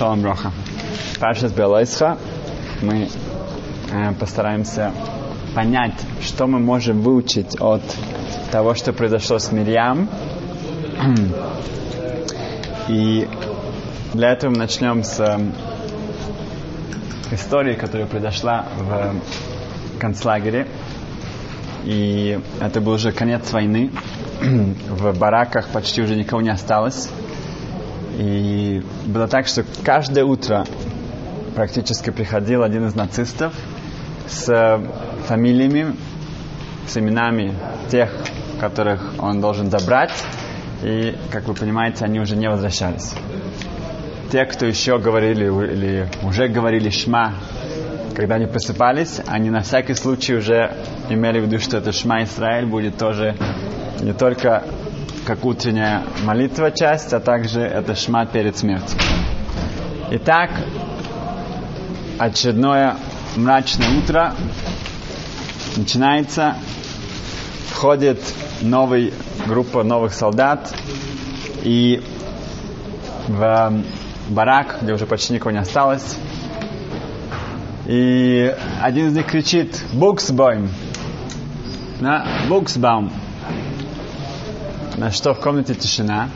Шалом Роха. Паршас Беа-Лойсха. Мы постараемся понять, что мы можем выучить от того, что произошло с Мирьям. И для этого мы начнем с истории, которая произошла в концлагере. И это был уже конец войны. В бараках почти уже никого не осталось. И было так, что каждое утро практически приходил один из нацистов с фамилиями, с именами тех, которых он должен забрать. И, как вы понимаете, они уже не возвращались. Те, кто еще говорили или уже говорили «шма», когда они просыпались, они на всякий случай уже имели в виду, что это «шма Исраэль» будет тоже не только как утренняя молитва часть, а также это шма перед смертью. Итак, очередное мрачное утро начинается, входит новая группа новых солдат, и в барак, где уже почти никого не осталось, и один из них кричит «Буксбаум!» Да, «Буксбаум!» На что в комнате тишина.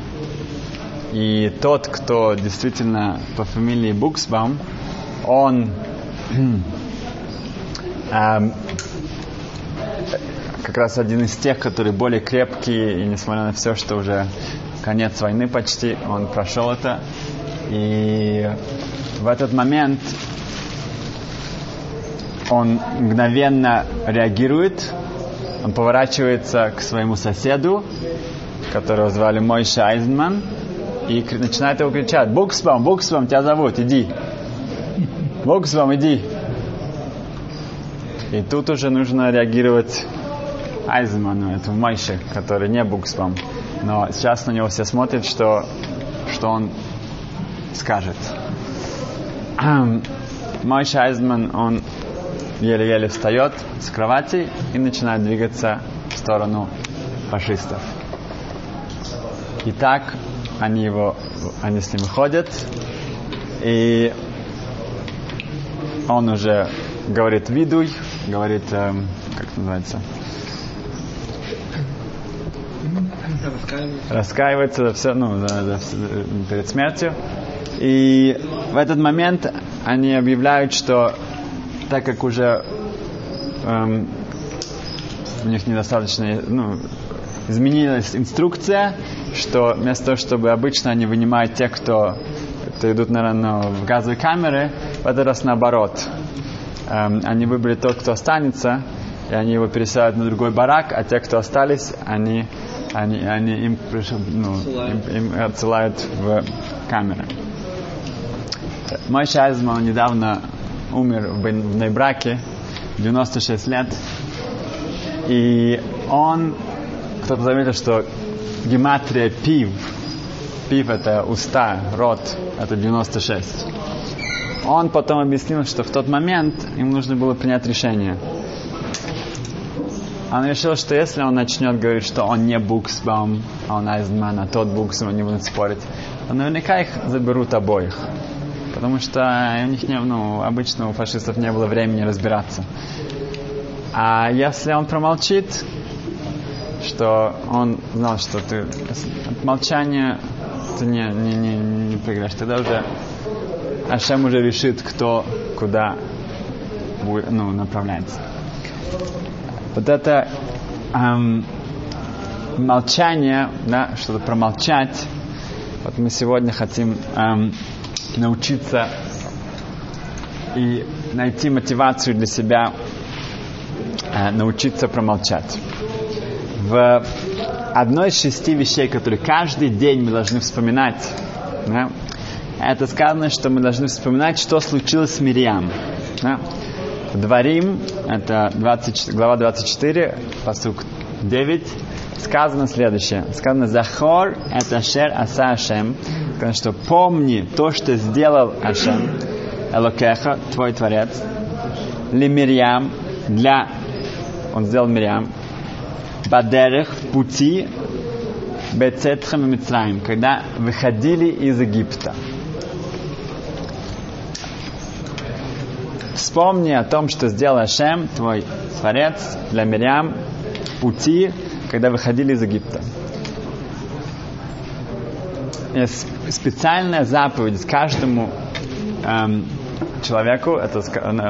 И тот, кто действительно по фамилии Буксбаум, он как раз один из тех, которые более крепкие, и несмотря на все, что уже конец войны почти, он прошел это. И в этот момент он мгновенно реагирует, он поворачивается к своему соседу, которого звали Мойше Айзенман, и начинает его кричать: «Буксбаум, Буксбаум, тебя зовут, иди! Буксбаум, иди!» И тут уже нужно реагировать Айзенману, этому Мойше, который не Буксбаум. Но сейчас на него все смотрят, что он скажет. Мойше Айзенман, он еле-еле встает с кровати и начинает двигаться в сторону фашистов. И так они с ним ходят, и он уже говорит «видуй», говорит, как это называется, раскаивается за все, перед смертью. И в этот момент они объявляют, что так как уже у них недостаточно, изменилась инструкция, что вместо того, чтобы обычно они вынимают тех, кто идут, наверное, в газовые камеры, в этот раз наоборот. Они выбрали тот, кто останется, и они его переселяют на другой барак, а те, кто остались, им отсылают в камеры. Мойше Айзенман недавно умер в Бней-Браке, 96 лет, и он... Кто-то заметил, что гематрия пив это уста, рот, это 96. Он потом объяснил, что в тот момент им нужно было принять решение. Он решил, что если он начнет говорить, что он не Буксбаум, а он Айзенман, а тот Буксбаум, не будут спорить, то наверняка их заберут обоих. Потому что у них обычно у фашистов не было времени разбираться. А если он промолчит, что он знал, что ты от молчания ты не проиграешь. Тогда уже Ашем уже решит, кто куда направляется. Вот это молчание, да, что-то промолчать. Вот мы сегодня хотим научиться и найти мотивацию для себя, научиться промолчать. В одной из 6 вещей, которые каждый день мы должны вспоминать, да, это сказано, что мы должны вспоминать, что случилось с Мирьям. Да. Дворим, это глава 24, пасук 9, сказано следующее. Сказано: «Захор эт ашер аса Ашем», сказано, что «помни то, что сделал Ашем, Элокеха, твой Творец, ли Мирьям, для...» Он сделал Мирьям. «Бадерех» в пути «Бецетхам и Мицраим», когда выходили из Египта. Вспомни о том, что сделал Ашем, твой Творец, для Мирьям, пути, когда выходили из Египта. Есть специальная заповедь каждому человеку, это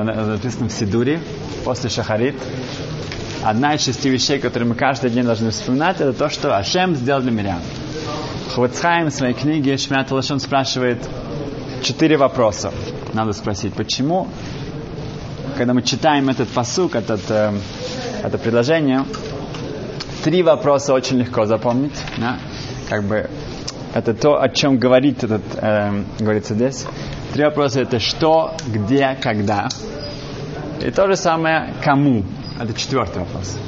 написано в Сидури, после Шахарит. Одна из 6 вещей, которые мы каждый день должны вспоминать, это то, что Ашем сделал для Мирьям. Хоцхайм в своей книге Шмиат Лашон спрашивает 4 вопроса. Надо спросить, почему, когда мы читаем этот пасук, это предложение, 3 вопроса очень легко запомнить. Да? Как бы это то, о чем говорит говорится здесь. 3 вопроса — это что, где, когда. И то же самое кому. Это 4 вопрос.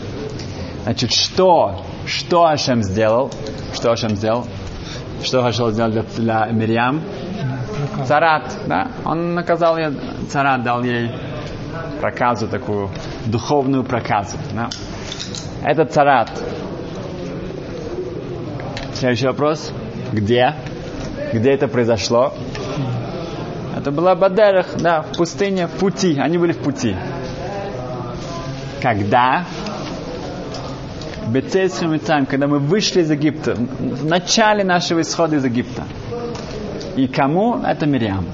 Значит, что Ашем сделал? Что Ашем сделал? Что Ашем сделал для Мирьям? Царат, да? Он наказал ей, царат дал ей проказу такую, духовную проказу. Да? Это царат. Следующий вопрос. Где? Где это произошло? Это было в Бадерах, да, в пустыне, в пути. Они были в пути. Когда? Когда мы вышли из Египта, в начале нашего исхода из Египта. И кому? Это Мирьям.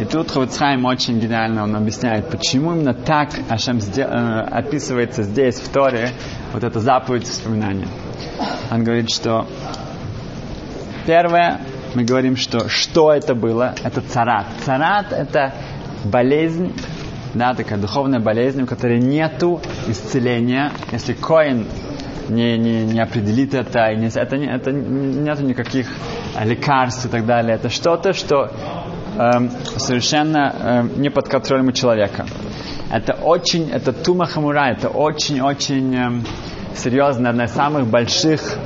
И тут Хафец Хаим очень гениально он объясняет, почему именно так Ашем описывается здесь, в Торе, вот эта заповедь вспоминания. Он говорит, что первое, мы говорим, что это было, это царат. Царат — это болезнь, да, такая духовная болезнь, у которой нету исцеления. Если Коэн не определит это, и это нету никаких лекарств и так далее. Это что-то, что совершенно не под контролем у человека. Это тума хамура, это очень-очень серьезно, одна из самых больших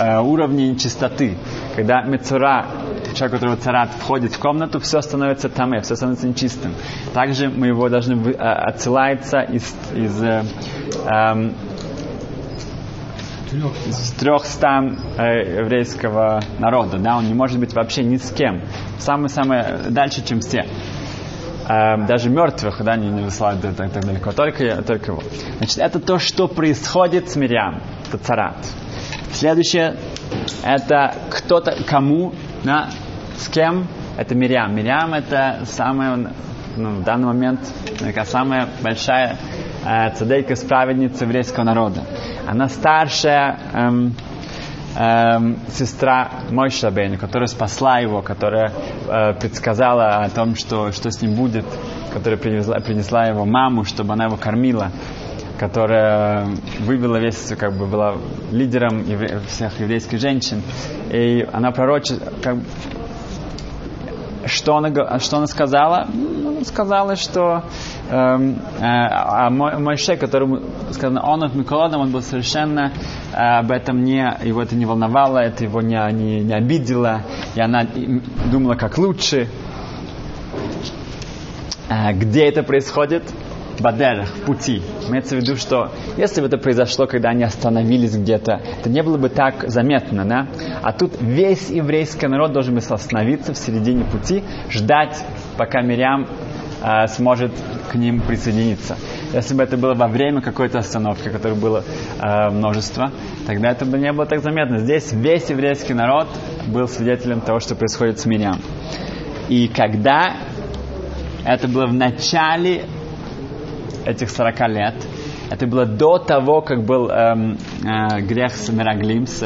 уровней нечистоты. Когда мецура, человек, у которого царат, входит в комнату, все становится тамэ, все становится нечистым. Также мы его должны отсылается из 300 еврейского народа, да, он не может быть вообще ни с кем, самый-самый дальше, чем все. Даже мертвых, да, не высылают так далеко, только его. Значит, это то, что происходит с Мирьям, это царат. Следующее, это кто-то, кому, да, с кем, это Мирьям. Мирьям — это самая, в данный момент, самая большая цадейка, праведница еврейского народа. Она старшая сестра Мойше Рабейну, которая спасла его, которая предсказала о том, что с ним будет, которая принесла его маму, чтобы она его кормила, которая вывела весь, как бы была лидером всех еврейских женщин. И она пророчит, что она сказала? Она сказала, что Мойше, которому сказано, он от Миколодом, он был совершенно об этом его это не волновало, это его не обидело, и она думала, как лучше. Где это происходит? Бадерах, в пути. Имеется в виду, что если бы это произошло, когда они остановились где-то, это не было бы так заметно, да? А тут весь еврейский народ должен был остановиться в середине пути, ждать, пока Мирьям сможет к ним присоединиться. Если бы это было во время какой-то остановки, которой было множество, тогда это бы не было так заметно. Здесь весь еврейский народ был свидетелем того, что происходит с Мирьям. И когда это было в начале этих 40 лет, это было до того, как был грех с Мираглим, с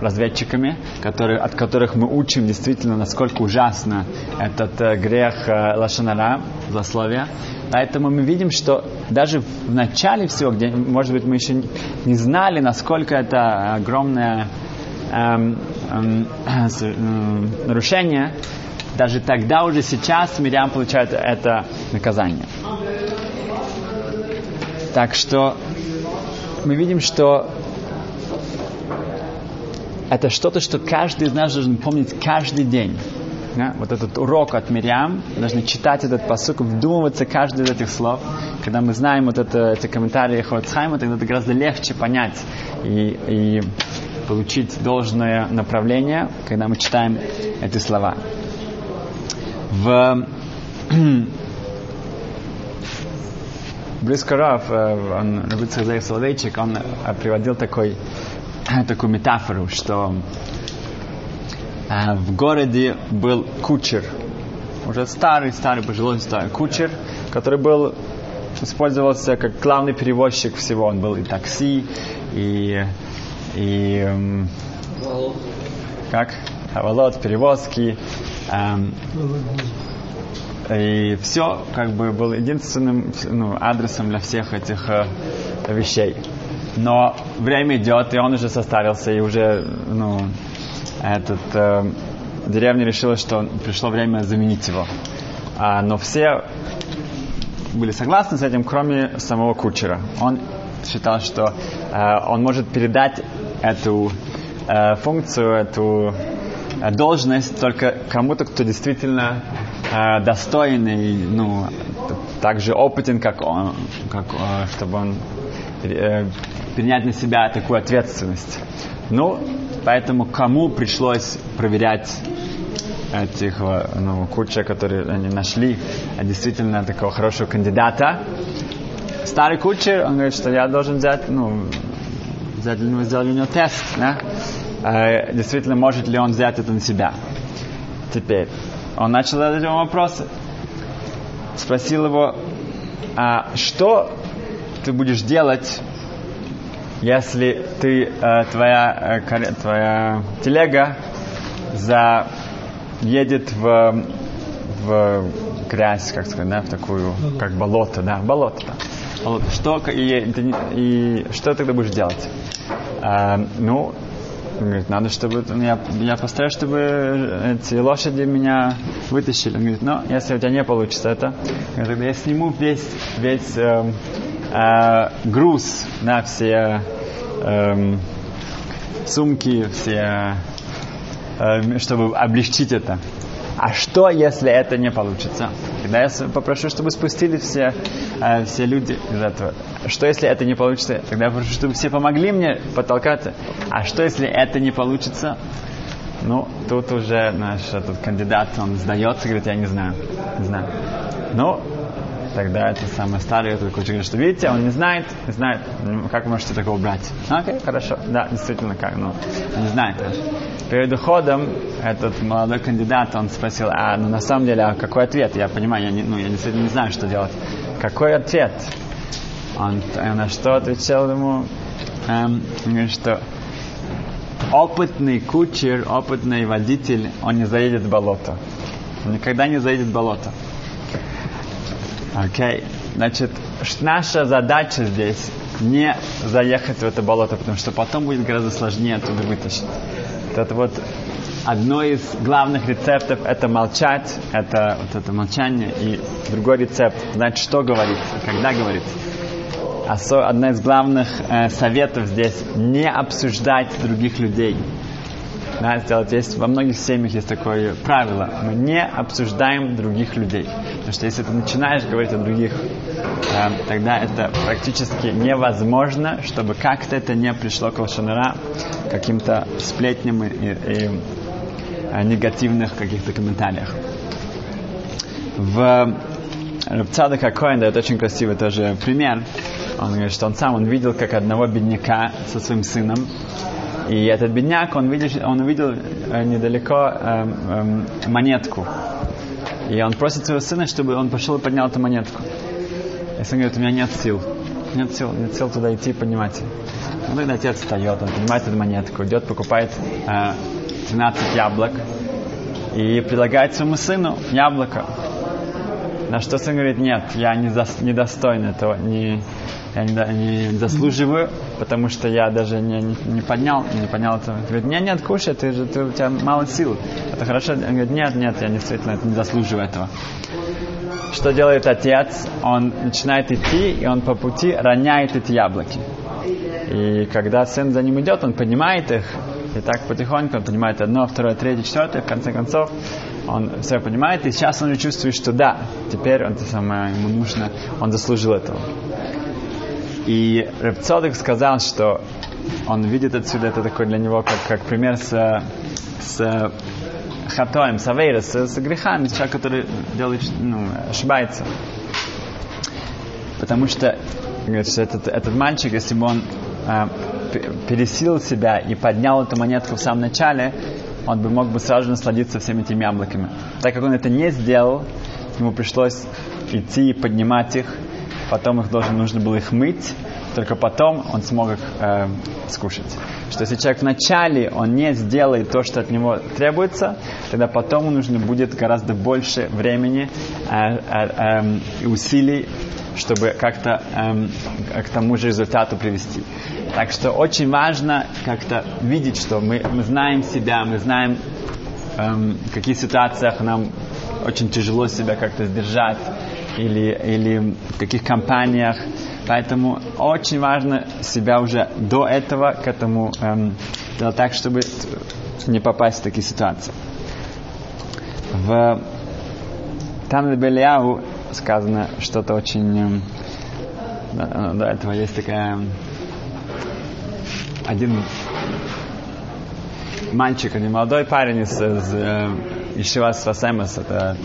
разведчиками, от которых мы учим действительно, насколько ужасно этот грех Лошанра, злословие. Поэтому мы видим, что даже в начале всего, где, может быть, мы еще не знали, насколько это огромное нарушение, даже тогда уже сейчас Мирьям получает это наказание. Так что мы видим, что это что-то, что каждый из нас должен помнить каждый день. Да? Вот этот урок от Мирьям, должны читать этот пасук, вдумываться каждый из этих слов. Когда мы знаем вот эти комментарии Хоцхайма, тогда это гораздо легче понять и получить должное направление, когда мы читаем эти слова. В Брис Карав, рабцада Хакоэн Соловейчик, он приводил такую метафору, что в городе был кучер, уже старый, пожилой кучер, который был, использовался как главный перевозчик всего. Он был и такси, и Авалот, перевозки, и все был единственным адресом для всех этих вещей. Но время идет, и он уже состарился, и уже деревня решила, что пришло время заменить его. Но все были согласны с этим, кроме самого кучера. Он считал, что он может передать эту функцию, эту должность только кому-то, кто действительно достоин и так же опытен, как он, чтобы он принять на себя такую ответственность. Поэтому кому пришлось проверять этих куча, которые они нашли, действительно такого хорошего кандидата. Старый кучер, он говорит, что я должен взять, сделали у него тест, да? Действительно, может ли он взять это на себя. Теперь он начал задать ему вопросы. Спросил его, что ты будешь делать, если твоя телега заедет в грязь, в такую, как болото. Вот, что ты тогда будешь делать? Он говорит, надо, чтобы я постараюсь, чтобы эти лошади меня вытащили. Он говорит, если у тебя не получится это, тогда я сниму весь груз, все сумки, все, чтобы облегчить это. А что, если это не получится? Тогда я попрошу, чтобы спустили все люди из этого. Что, если это не получится? Тогда я попрошу, чтобы все помогли мне потолкаться. А что, если это не получится? Тут уже наш этот кандидат, он сдается, говорит, я не знаю. Тогда это самый старый, этот кучер говорит, что видите, он не знает, как можете такого брать. Окей, хорошо, да, действительно, не знает. Перед уходом этот молодой кандидат, он спросил, на самом деле, какой ответ? Я понимаю, я действительно не знаю, что делать. Какой ответ? Он на что отвечал ему? Он говорит, что опытный кучер, опытный водитель, он не заедет в болото. Он никогда не заедет в болото. Окей. Значит, наша задача здесь не заехать в это болото, потому что потом будет гораздо сложнее оттуда вытащить. Это одно из главных рецептов – это молчать, это молчание. И другой рецепт – знать, что говорить, когда говорить. Одна из главных советов здесь – не обсуждать других людей. Во многих семьях есть такое правило. Мы не обсуждаем других людей. Потому что если ты начинаешь говорить о других, тогда это практически невозможно, чтобы как-то это не пришло к лошанра, каким-то сплетням и негативных каких-то комментариях. В Рабцада Хакоэн дает очень красивый тоже пример. Он говорит, что он видел, как одного бедняка со своим сыном. И этот бедняк, он увидел недалеко монетку. И он просит своего сына, чтобы он пошел и поднял эту монетку. И сын говорит, у меня нет сил туда идти и поднимать. Тогда отец встает, он поднимает эту монетку, идет, покупает 13 яблок и предлагает своему сыну яблоко. На что сын говорит, нет, я не достоин этого, я не заслуживаю, потому что я даже не поднял это. Он говорит, нет, кушай, у тебя мало сил. Это хорошо. Он говорит, нет, я действительно не заслуживаю этого. Что делает отец? Он начинает идти, и он по пути роняет эти яблоки. И когда сын за ним идет, он поднимает их, и так потихоньку он поднимает одно, второе, третье, четвертое, в конце концов он все понимает, и сейчас он уже чувствует, что да, теперь ему нужно, он заслужил этого. И Рабцадик сказал, что он видит отсюда, это такой для него как пример с хатоем, с авейра, с грехами, человек, который делает, ошибается. Потому что, говорит, что этот мальчик, если бы он пересилил себя и поднял эту монетку в самом начале, он бы мог бы сразу же насладиться всеми этими яблоками. Так как он это не сделал, ему пришлось идти и поднимать их, потом их нужно было их мыть, только потом он смог их скушать. Что если человек вначале он не сделает то, что от него требуется, тогда потом ему нужно будет гораздо больше времени и усилий, чтобы как-то к тому же результату привести. Так что очень важно как-то видеть, что мы знаем себя, мы знаем, в каких ситуациях нам очень тяжело себя как-то сдержать, или в каких компаниях. Поэтому очень важно себя уже до этого к этому делать так, чтобы не попасть в такие ситуации. В Танах бе-Иврит сказано что-то очень... До этого есть такая... Один мальчик, один молодой парень из Ешиват Сфасемес, это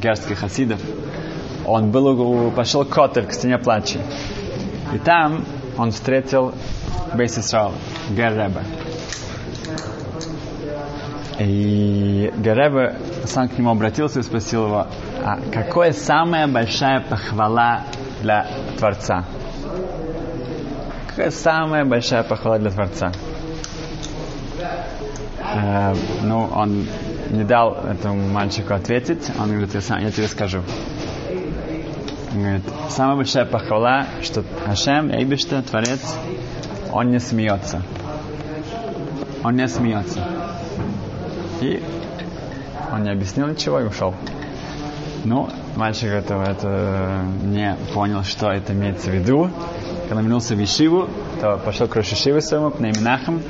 герцких хасидов, он пошел к Котель, к стене плача. И там он встретил Бейс Исраэл, Герреба. И Герреба сам к нему обратился и спросил его: а какая самая большая похвала для Творца? Какая самая большая похвала для Творца? Он не дал этому мальчику ответить. Он говорит: я тебе скажу. Он говорит: самая большая похвала, что Ашем, Эйбишта, Творец, он не смеется. Он не смеется. И он не объяснил ничего и ушел. Мальчик это не понял, что это имеется в виду. Когда он вернулся в Ешиву, то пошел к Рош Ешиве своему, Пней Менахем.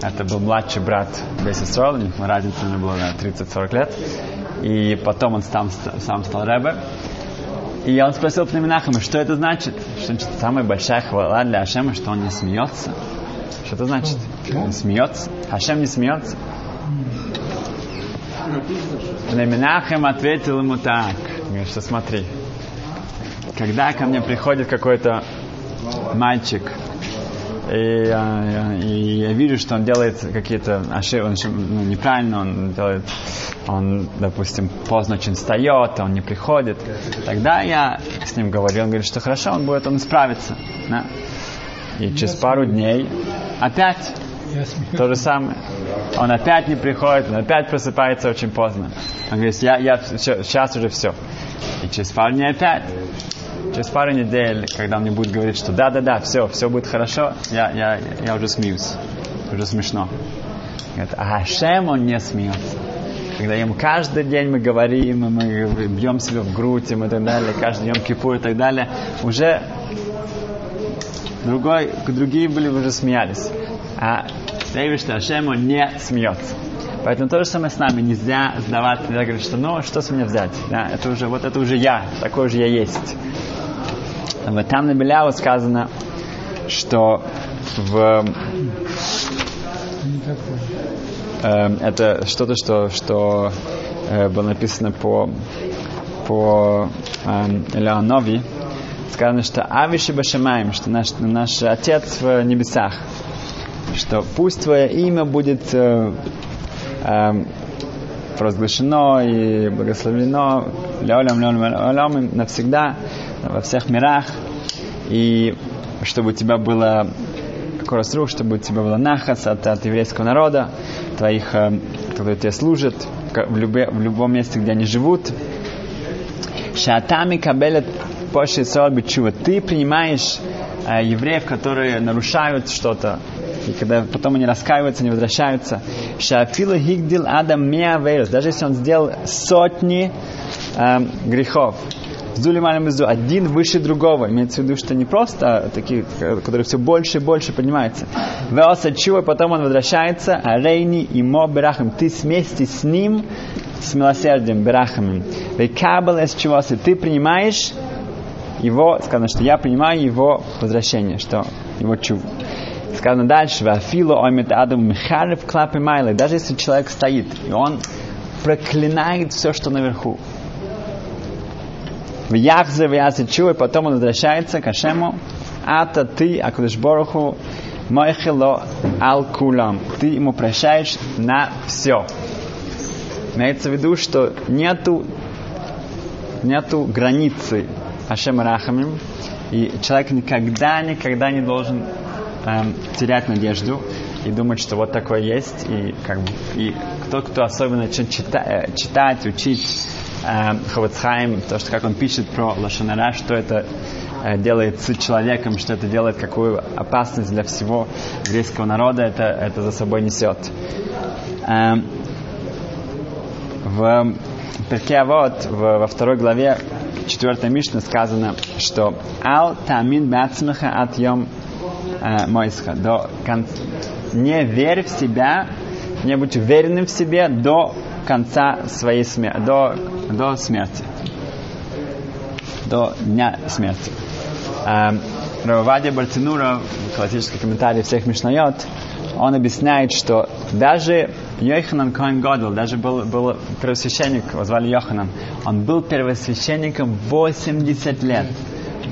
Это был младший брат Бейс Исраэл, у них разница была 30-40 лет. И потом он сам стал ребе. И он спросил Пней Менахема, что это значит? Что значит самая большая хвала для Ашема, что он не смеется? Что это значит? Он смеется? Ашем не смеется? Пней Менахем ответил ему так, что смотри, когда ко мне приходит какой-то мальчик, и я вижу, что он делает какие-то ошибки, неправильно он делает, он, допустим, поздно очень встает, он не приходит, тогда я с ним говорю, он говорит, что хорошо, он исправится. Да? И через пару дней опять то же самое. Он опять не приходит, он опять просыпается очень поздно. Он говорит: я сейчас уже все. И через пару дней опять. Через пару недель, когда он мне будет говорить, что да, все будет хорошо, я уже смеюсь. Уже смешно. Говорит: а Ашем он не смеется. Когда ему каждый день мы говорим, и мы бьем себя в грудь, и так далее, каждый Йом-Кипур и так далее, уже другие были, уже смеялись. А Эйвишта Ашем он не смеется. Поэтому то же самое с нами. Нельзя сдаваться, нельзя говорить, что что с меня взять? Да, это уже я, такой же я есть. В Танах бе-Иврит сказано, что это что-то, что было написано по Элеонови. Сказано, что Авиши башамаим, что наш Отец в небесах, что пусть твое имя будет провозглашено и благословлено леолям навсегда во всех мирах, и чтобы у тебя было коросрух, чтобы у тебя было нахас от еврейского народа, твоих, которые тебе служат, в любом месте, где они живут. Шатами кабелет пошли салбичува. Ты принимаешь евреев, которые нарушают что-то, и когда потом они раскаиваются, не возвращаются. Шафила хигдил адам меавейрус. Даже если он сделал сотни грехов. Один выше другого. Имеется в виду, что не просто такие, которые все больше и больше поднимаются. Потом он возвращается. Арейни имо берахам. Ты вместе с ним, с милосердием берахами. Ты принимаешь его, сказано, что я принимаю его возвращение, что его чуву. Сказано дальше, даже если человек стоит, и он проклинает все, что наверху. В яхзе, в ясе чу, и потом он возвращается к Ашему. Ата ты, Акадош Боруху, Мойхило Алкулам. Ты ему прощаешь на все. Имеется в виду, что нету границы Ашема Рахамим, и человек никогда не должен терять надежду и думать, что вот такое есть, и кто особенно читать, учить Хоцхайм, то, что как он пишет про Лошанра, что это делает с человеком, что это делает, какую опасность для всего еврейского народа это за собой несет. В Пирке Авот, во второй главе 4 Мишны сказано, что «Ал тамин бацмеха ат йом мойсха». «Не верь в себя, не будь уверенным в себе до конца своей смерти, до смерти, до дня смерти». Равадия Бартинура, классический комментарий всех мишнайот, он объясняет, что даже Йоханнан Коэн Годл, даже был первосвященник, его звали Йоханнан, он был первосвященником 80 лет.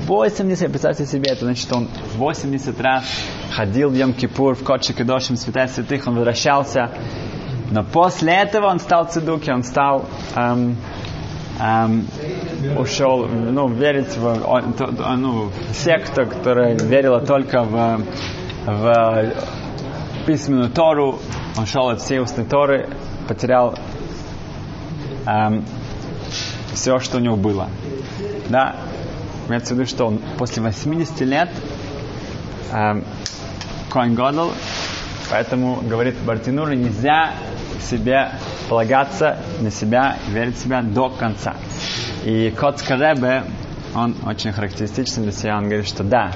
80, представьте себе, это значит, что он 80 раз ходил в Йом-Кипур, в Кодши Кедошим, Святая Святых, он возвращался. Но после этого он стал цедуки, он стал... ушел, верить в секту, которая верила только в письменную Тору, он шел от всей устной Торы, потерял все, что у него было. Да, имеется в виду, что он после 80 лет Коэн Годл, поэтому, говорит Бартинура, нельзя себе полагаться на себя, верить в себя до конца. И Коцкер Ребе, он очень характеристичен для себя, он говорит, что да,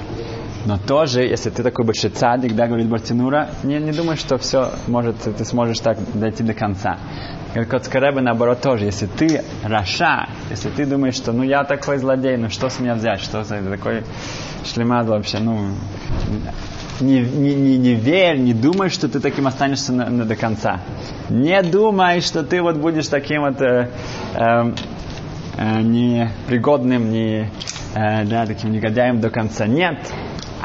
но тоже, если ты такой большой цадик, да, говорит Бартинура, не думай, что все может, ты сможешь так дойти до конца. Говорит Коцкер Ребе, наоборот, тоже, если ты раша, если ты думаешь, что я такой злодей, что с меня взять, что за такой шлемад вообще, Не верь, не думай, что ты таким останешься до конца. Не думай, что ты будешь таким непригодным, таким негодяем до конца. Нет.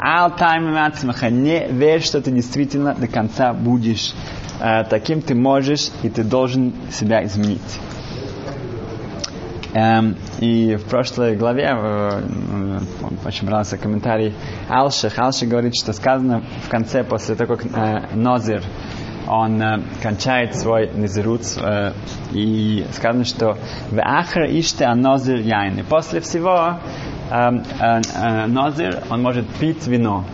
Не верь, что ты действительно до конца будешь таким, ты можешь, и ты должен себя изменить. И в прошлой главе очень брался комментарий Алших. Алших говорит, что сказано в конце, после того, как Назир, он кончает свой назирут, и сказано, что «Веахр иште а Назир яйн». И после всего Назир, он может пить вино.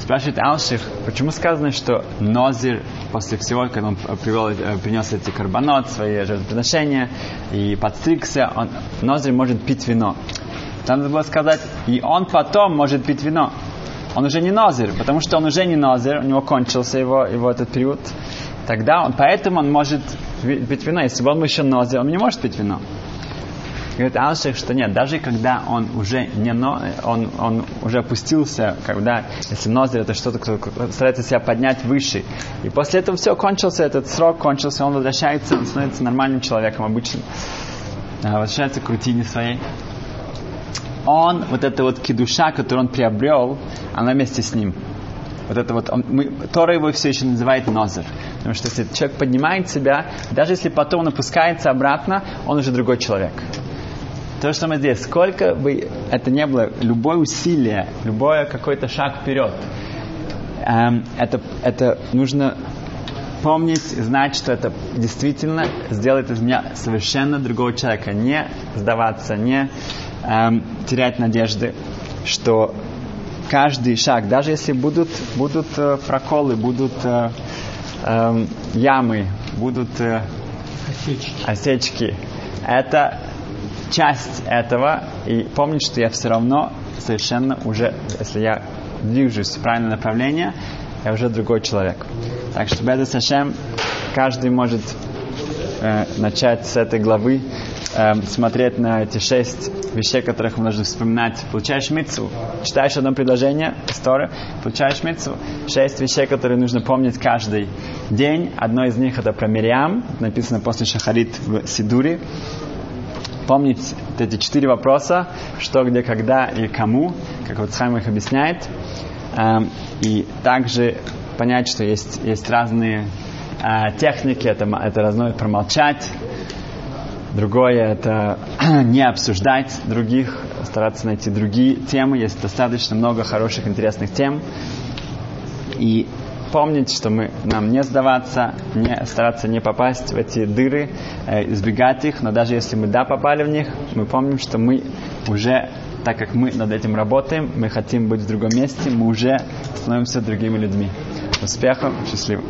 Спрашивает Алших, почему сказано, что Назир после всего, когда он принес эти карбонот, свои жертвоприношения и подстригся, Назир может пить вино. Там надо было сказать, и он потом может пить вино. Он уже не Назир, потому что он уже не Назир, у него кончился его этот период. Тогда поэтому он может пить вино. Если бы он еще Назир, он не может пить вино. Говорит Алших, что нет, даже когда он уже не он уже опустился, когда, если Назир это что-то, кто старается себя поднять выше. И после этого все, кончился этот срок, он возвращается, он становится нормальным человеком обычным. Возвращается к рутине своей. Он, кидуша, которую он приобрел, она вместе с ним. Тора его все еще называет Назир. Потому что если человек поднимает себя, даже если потом он опускается обратно, он уже другой человек. То же самое здесь. Сколько бы это ни было, любое усилие, любой какой-то шаг вперед, это нужно помнить и знать, что это действительно сделает из меня совершенно другого человека. Не сдаваться, не терять надежды, что каждый шаг, даже если будут проколы, будут ямы, будут осечки, это часть этого, и помнить, что я все равно совершенно уже, если я движусь в правильное направление, я уже другой человек. Так что, Бедес Ашем, каждый может начать с этой главы смотреть на эти 6 вещей, которых мы должны вспоминать. Получаешь мицву, читаешь одно предложение из Торы, получаешь мицву. 6 вещей, которые нужно помнить каждый день. Одно из них это про Мирьям, написано после Шахарит в Сидури. Помнить вот эти 4 вопроса: что, где, когда и кому, как вот Хоцхайм их объясняет. И также понять, что есть разные техники. Это разное промолчать. Другое – это не обсуждать других, стараться найти другие темы. Есть достаточно много хороших, интересных тем. И помнить, что нам не сдаваться, стараться не попасть в эти дыры, избегать их. Но даже если мы, попали в них, мы помним, что мы уже, так как мы над этим работаем, мы хотим быть в другом месте, мы уже становимся другими людьми. Успехов, счастливо!